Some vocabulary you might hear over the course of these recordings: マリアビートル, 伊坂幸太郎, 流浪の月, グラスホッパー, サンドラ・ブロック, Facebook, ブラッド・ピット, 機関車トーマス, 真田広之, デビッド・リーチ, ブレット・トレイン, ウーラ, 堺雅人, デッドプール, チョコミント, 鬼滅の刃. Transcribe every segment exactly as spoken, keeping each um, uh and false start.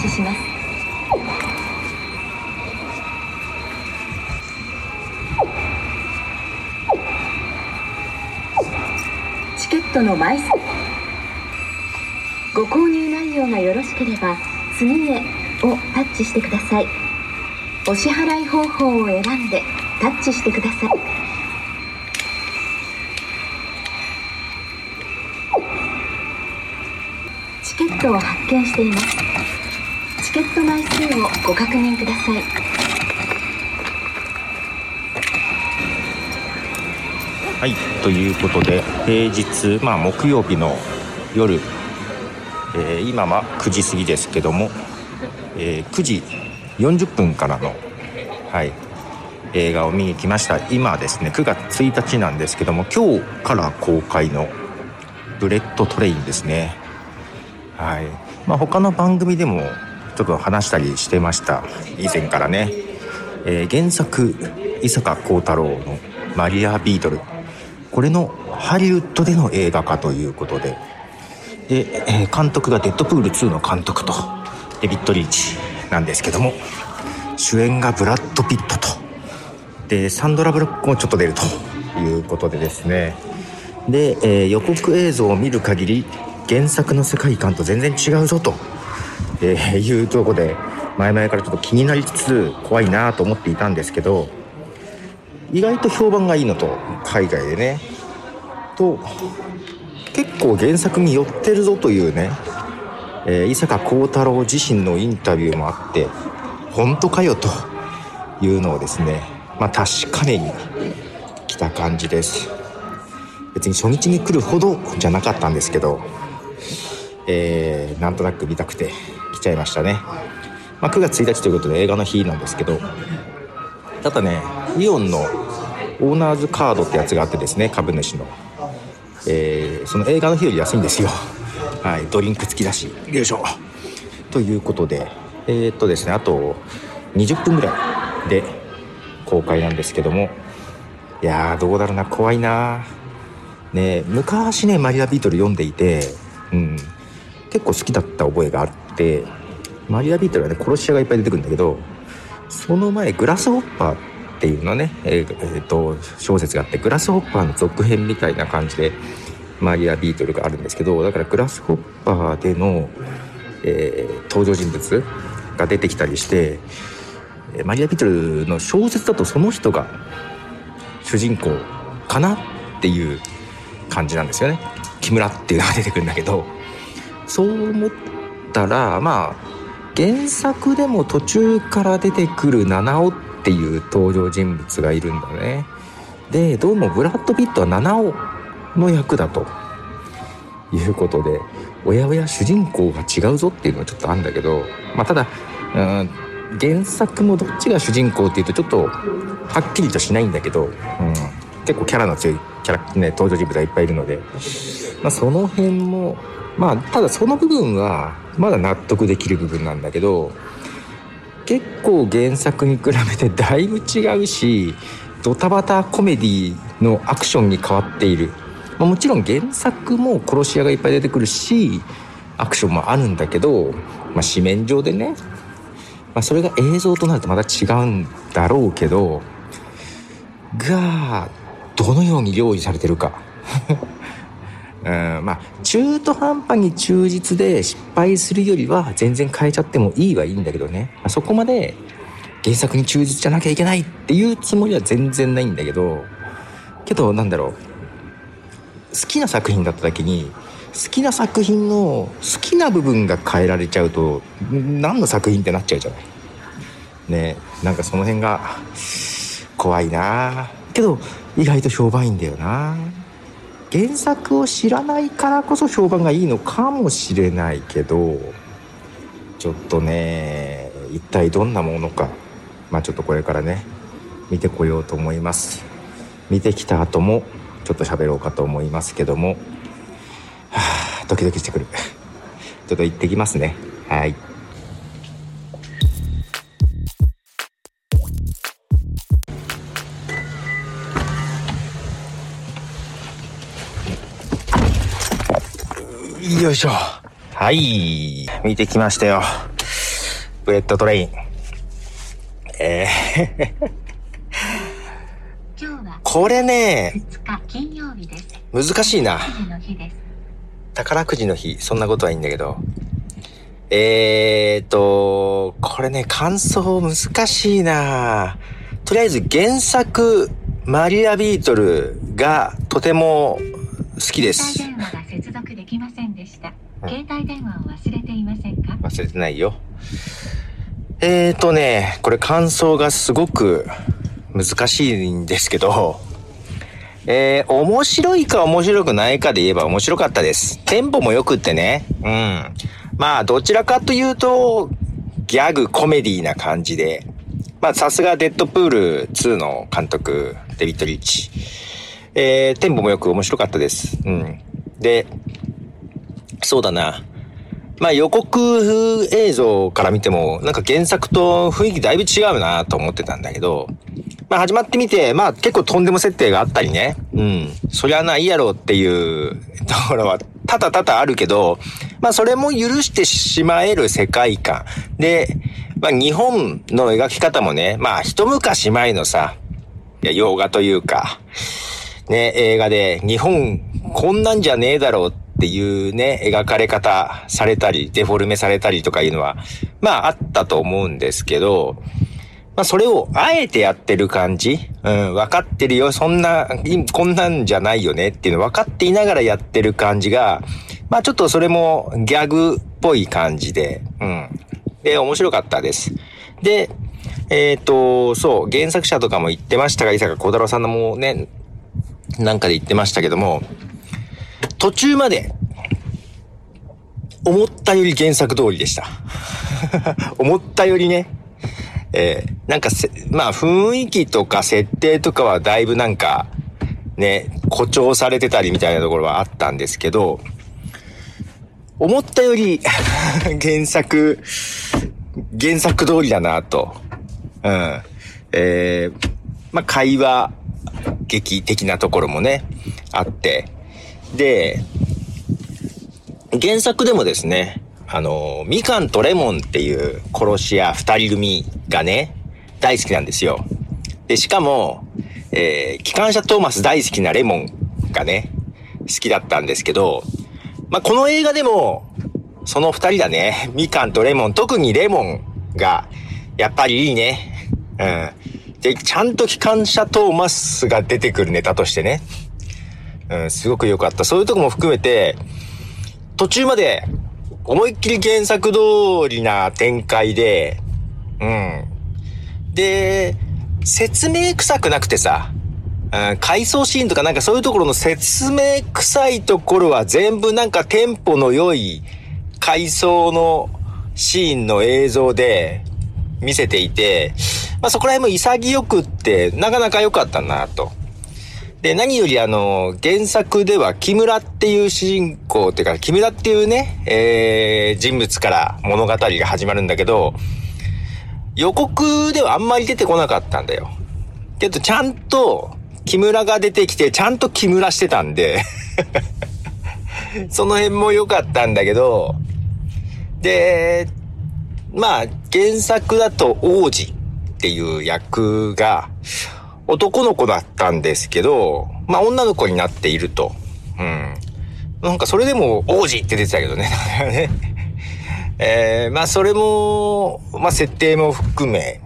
始します。チケットの枚数、ご購入内容がよろしければ次へをタッチしてください。お支払い方法を選んでタッチしてください。チケットを発券しています。チケット枚数をご確認ください。はい、ということで平日、まあ、木曜日の夜、えー、今はくじ過ぎですけども、えー、くじよんじゅっぷんからの、はい、映画を見に来ました。今ですねくがつついたちなんですけども、今日から公開のブレットトレインですね。はい、まあ、他の番組でもちょっと話したりしてました、以前からね。えー、原作伊坂幸太郎のマリアビートル、これのハリウッドでの映画化ということで、で、えー、監督がデッドプールツーの監督とデビッド・リーチなんですけども、主演がブラッド・ピットとでサンドラ・ブロックもちょっと出るということでですね。で、えー、予告映像を見る限り原作の世界観と全然違うぞと、えー、いうところで前々からちょっと気になりつつ怖いなと思っていたんですけど、意外と評判がいいのと、海外でねと結構原作に寄ってるぞというね、えー、伊坂幸太郎自身のインタビューもあって、本当かよというのをですね、まあ、確かめに来た感じです。別に初日に来るほどじゃなかったんですけど、えー、なんとなく見たくて来ちゃいましたね。まあ、くがつついたちということで映画の日なんですけど、ただねイオンのオーナーズカードってやつがあってですね、株主の、えー、その映画の日より安いんですよ。はい、ドリンク付きだし、よいしょということで、えー、っとですねあとにじゅっぷんぐらいで公開なんですけども、いやーどうだろうな、怖いなね。昔ねマリアビートル読んでいて、うん、結構好きだった覚えがあって、マリアビートルはね殺し屋がいっぱい出てくるんだけど、その前グラスホッパーっていうのね、えーえー、っと小説があって、グラスホッパーの続編みたいな感じでマリアビートルがあるんですけど、だからグラスホッパーでの、えー、登場人物が出てきたりして、マリアビートルの小説だとその人が主人公かなっていう感じなんですよね。木村っていうのが出てくるんだけど、そう思ったらまあ原作でも途中から出てくる七尾っていう登場人物がいるんだね。でどうもブラッド・ピットは七尾の役だということで、おやおや主人公が違うぞっていうのはちょっとあるんだけど、まあ、ただうん原作もどっちが主人公っていうとちょっとはっきりとしないんだけど、うん、結構キャラの強いキャラ、ね、登場人物がいっぱいいるので、まあ、その辺もまあただその部分はまだ納得できる部分なんだけど、結構原作に比べてだいぶ違うし、ドタバタコメディのアクションに変わっている。もちろん原作も殺し屋がいっぱい出てくるしアクションもあるんだけど、まあ、紙面上でね、まあ、それが映像となるとまた違うんだろうけどが、どのように用意されてるかうん、まあ、中途半端に忠実で失敗するよりは全然変えちゃってもいいはいいんだけどね、まあ、そこまで原作に忠実じゃなきゃいけないっていうつもりは全然ないんだけど、けどなんだろう、好きな作品だっただけに好きな作品の好きな部分が変えられちゃうと何の作品ってなっちゃうじゃないね。なんかその辺が怖いな、けど意外と評判いいんだよな。原作を知らないからこそ評判がいいのかもしれないけど、ちょっとね一体どんなものか、まあちょっとこれからね見てこようと思います。見てきた後もちょっと喋ろうかと思いますけども、はあ、ドキドキしてくるちょっと行ってきますね。はい、よいしょ。はい、見てきましたよ。ウェットトレイン。えーこれね、難しいな。宝くじの日、そんなことはいいんだけど。えーっと、これね、感想難しいな。とりあえず原作、マリアビートルがとても好きです。携帯電話が接続できませんでした。携帯電話を忘れていませんか？忘れてないよ。えーっとね、これ感想がすごく難しいんですけど、えー、面白いか面白くないかで言えば面白かったです。テンポも良くってね。うん。まあ、どちらかというと、ギャグ、コメディな感じで。まあ、さすがデッドプールツーの監督、デビッド・リーチ。えー、テンポも良く面白かったです。うん。で、そうだな。まあ、予告映像から見ても、なんか原作と雰囲気だいぶ違うなと思ってたんだけど、まあ始まってみて、まあ結構とんでも設定があったりね。うん。そりゃないやろっていうところは多々多々あるけど、まあそれも許してしまえる世界観。で、まあ日本の描き方もね、まあ一昔前のさ、洋画というか、ね、映画で日本こんなんじゃねえだろうっていうね、描かれ方されたり、デフォルメされたりとかいうのは、まああったと思うんですけど、まあそれをあえてやってる感じ、うん、分かってるよ、そんな、こんなんじゃないよねっていうの分かっていながらやってる感じが、まあちょっとそれもギャグっぽい感じで、うん。で、面白かったです。で、えっと、そう、原作者とかも言ってましたが、伊坂幸太郎さんのもね、なんかで言ってましたけども、途中まで、思ったより原作通りでした。思ったよりね、えー、なんかせ、まあ雰囲気とか設定とかはだいぶなんかね、誇張されてたりみたいなところはあったんですけど、思ったより原作、原作通りだなと。うん。えー、まあ会話劇的なところもね、あって。で、原作でもですね、あの、みかんとレモンっていう殺し屋二人組がね、大好きなんですよ。で、しかも、えー、機関車トーマス大好きなレモンがね、好きだったんですけど、まあ、この映画でも、その二人だね、みかんとレモン、特にレモンが、やっぱりいいね。うん。で、ちゃんと機関車トーマスが出てくるネタとしてね、うん、すごく良かった。そういうとこも含めて、途中まで、思いっきり原作通りな展開で、うん。で、説明臭くなくてさ、うん、回想シーンとかなんかそういうところの説明臭いところは全部なんかテンポの良い回想のシーンの映像で見せていて、まあそこら辺も潔くってなかなか良かったなと。で、何よりあの、原作では木村っていう主人公っていうか、木村っていうね、えー、人物から物語が始まるんだけど、予告ではあんまり出てこなかったんだよ。けどちゃんと木村が出てきて、ちゃんと木村してたんで、その辺も良かったんだけど、で、まあ、原作だと王子っていう役が、男の子だったんですけど、まあ、女の子になっていると。うん。なんかそれでも王子って出てたけどね。えー、まあ、それも、まあ、設定も含め。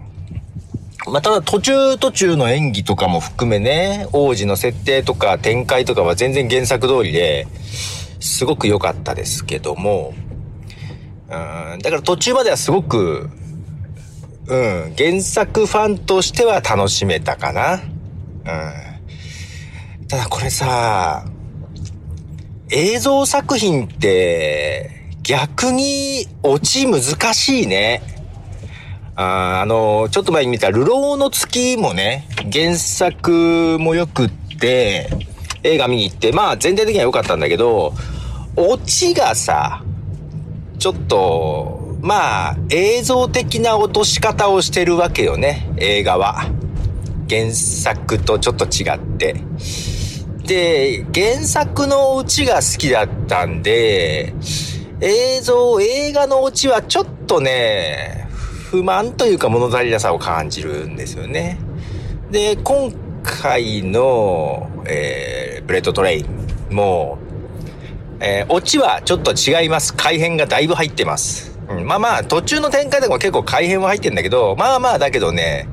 まあ、ただ途中途中の演技とかも含めね、王子の設定とか展開とかは全然原作通りで、すごく良かったですけども。うん。だから途中まではすごく、うん、原作ファンとしては楽しめたかな。うん。ただこれさ、映像作品って逆にオチ難しいね。あ, あの、ちょっと前に見た流浪の月もね、原作もよくって、映画見に行って、まあ全体的には良かったんだけど、オチがさ、ちょっと、まあ、映像的な落とし方をしてるわけよね、映画は。原作とちょっと違って。で、原作のオチが好きだったんで、映像、映画のオチはちょっとね、不満というか物足りなさを感じるんですよね。で、今回の、えー、ブレッドトレインも、えー、オチはちょっと違います。改変がだいぶ入ってます。うん、まあまあ、途中の展開でも結構改変は入ってんだけど、まあまあだけどね、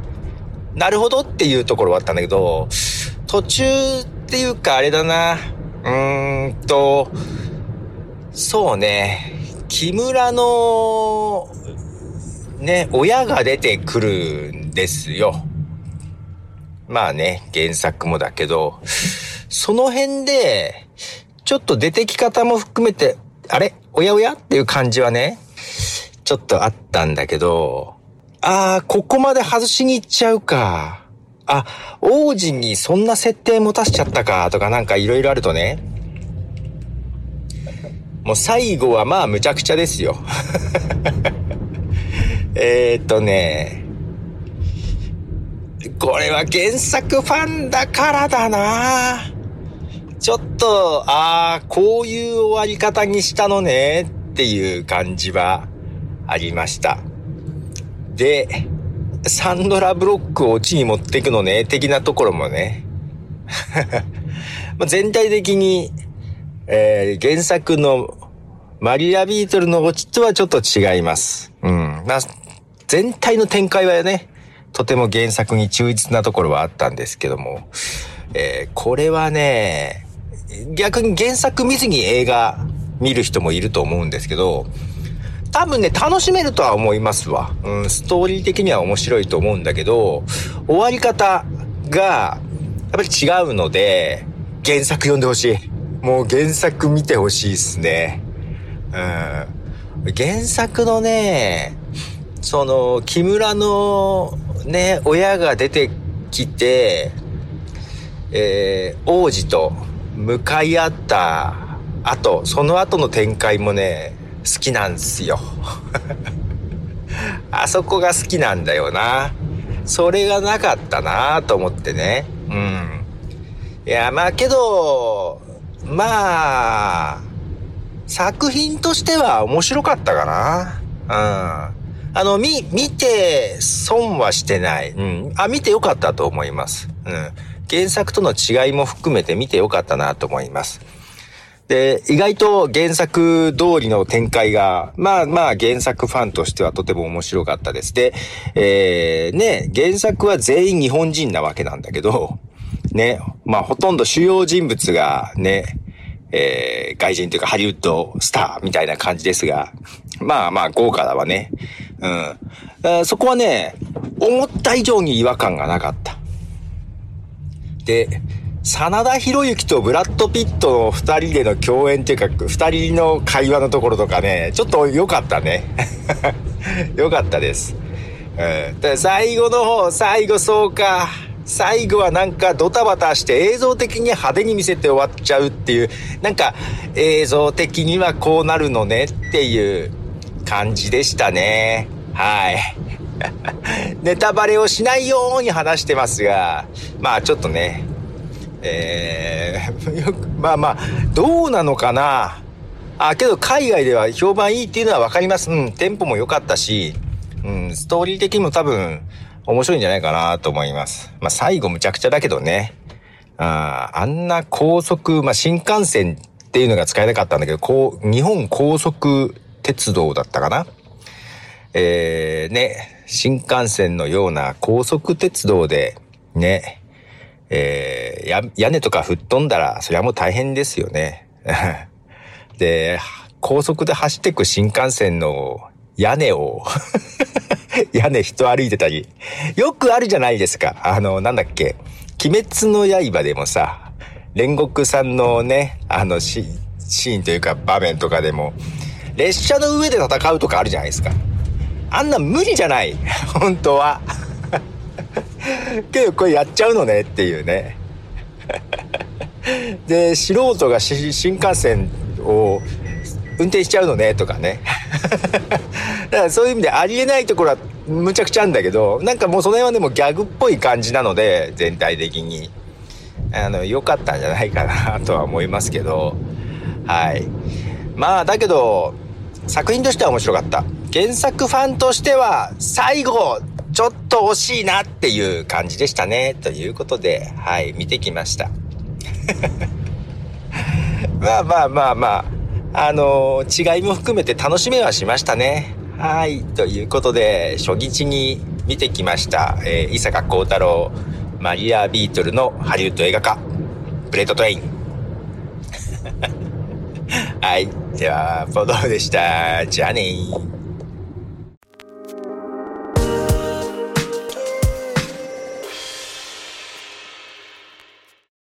なるほどっていうところはあったんだけど、途中っていうかあれだな、うーんと、そうね、木村の、ね、親が出てくるんですよ。まあね、原作もだけど、その辺で、ちょっと出てき方も含めて、あれおやおやっていう感じはね、ちょっとあったんだけど、ああ、ここまで外しに行っちゃうか。あ、王子にそんな設定持たしちゃったかとかなんかいろいろあるとね。もう最後はまあむちゃくちゃですよ。えーっとね、これは原作ファンだからだな。ちょっと、ああ、こういう終わり方にしたのねっていう感じはありました。で、サンドラブロックをオチに持っていくのね、的なところもね。全体的に、えー、原作のマリアビートルのオチとはちょっと違います。うん。まあ、全体の展開はね、とても原作に忠実なところはあったんですけども、えー、これはね、逆に原作見ずに映画見る人もいると思うんですけど、多分ね、楽しめるとは思いますわ。うん、ストーリー的には面白いと思うんだけど、終わり方が、やっぱり違うので、原作読んでほしい。もう原作見てほしいですね。うん。原作のね、その、木村のね、親が出てきて、えー、王子と向かい合った後、その後の展開もね、好きなんすよ。あそこが好きなんだよな。それがなかったなと思ってね。うん。いや、まあけど、まあ、作品としては面白かったかな。うん。あの、み、見て損はしてない。うん。あ、見てよかったと思います。うん。原作との違いも含めて見てよかったなと思います。で、意外と原作通りの展開が、まあまあ原作ファンとしてはとても面白かったです。で、えー、ね、原作は全員日本人なわけなんだけど、ね、まあほとんど主要人物がね、えー、外人というかハリウッドスターみたいな感じですが、まあまあ豪華だわね。うん。そこはね、思った以上に違和感がなかった。で、真田広之とブラッド・ピットの二人での共演というか、二人の会話のところとかね、ちょっと良かったね。良かったです。うん、で最後の方、最後そうか。最後はなんかドタバタして映像的に派手に見せて終わっちゃうっていう、なんか映像的にはこうなるのねっていう感じでしたね。はい。ネタバレをしないように話してますが、まあちょっとね、えー、よくまあまあどうなのかなあ、けど海外では評判いいっていうのはわかります。うん、テンポも良かったし、うん、ストーリー的にも多分面白いんじゃないかなと思います。まあ最後むちゃくちゃだけどね、ああんな高速、まあ新幹線っていうのが使えなかったんだけど、こう日本高速鉄道だったかな、えー、ね、新幹線のような高速鉄道でね、えー、や、屋根とか吹っ飛んだら、それはもう大変ですよね。で、高速で走ってく新幹線の屋根を、屋根人歩いてたり、よくあるじゃないですか。あの、なんだっけ、鬼滅の刃でもさ、煉獄さんのね、あのシ、シーンというか場面とかでも、列車の上で戦うとかあるじゃないですか。あんな無理じゃない。本当は。けどこれやっちゃうのねっていうね。で、素人が新幹線を運転しちゃうのねとかね。だからそういう意味でありえないところはむちゃくちゃあるんだけど、なんかもうその辺はでもギャグっぽい感じなので、全体的にあの良かったんじゃないかなとは思いますけど、はい。まあだけど作品としては面白かった。原作ファンとしては最後ちょっと惜しいなっていう感じでしたね。ということで、はい、見てきました。まあまあまあまあ、あのー、違いも含めて楽しめはしましたね。はい、ということで、初日に見てきました。えー、伊坂幸太郎、マリア・ビートルのハリウッド映画化、ブレードトレイン。はい、では、ポドでした。じゃあねー。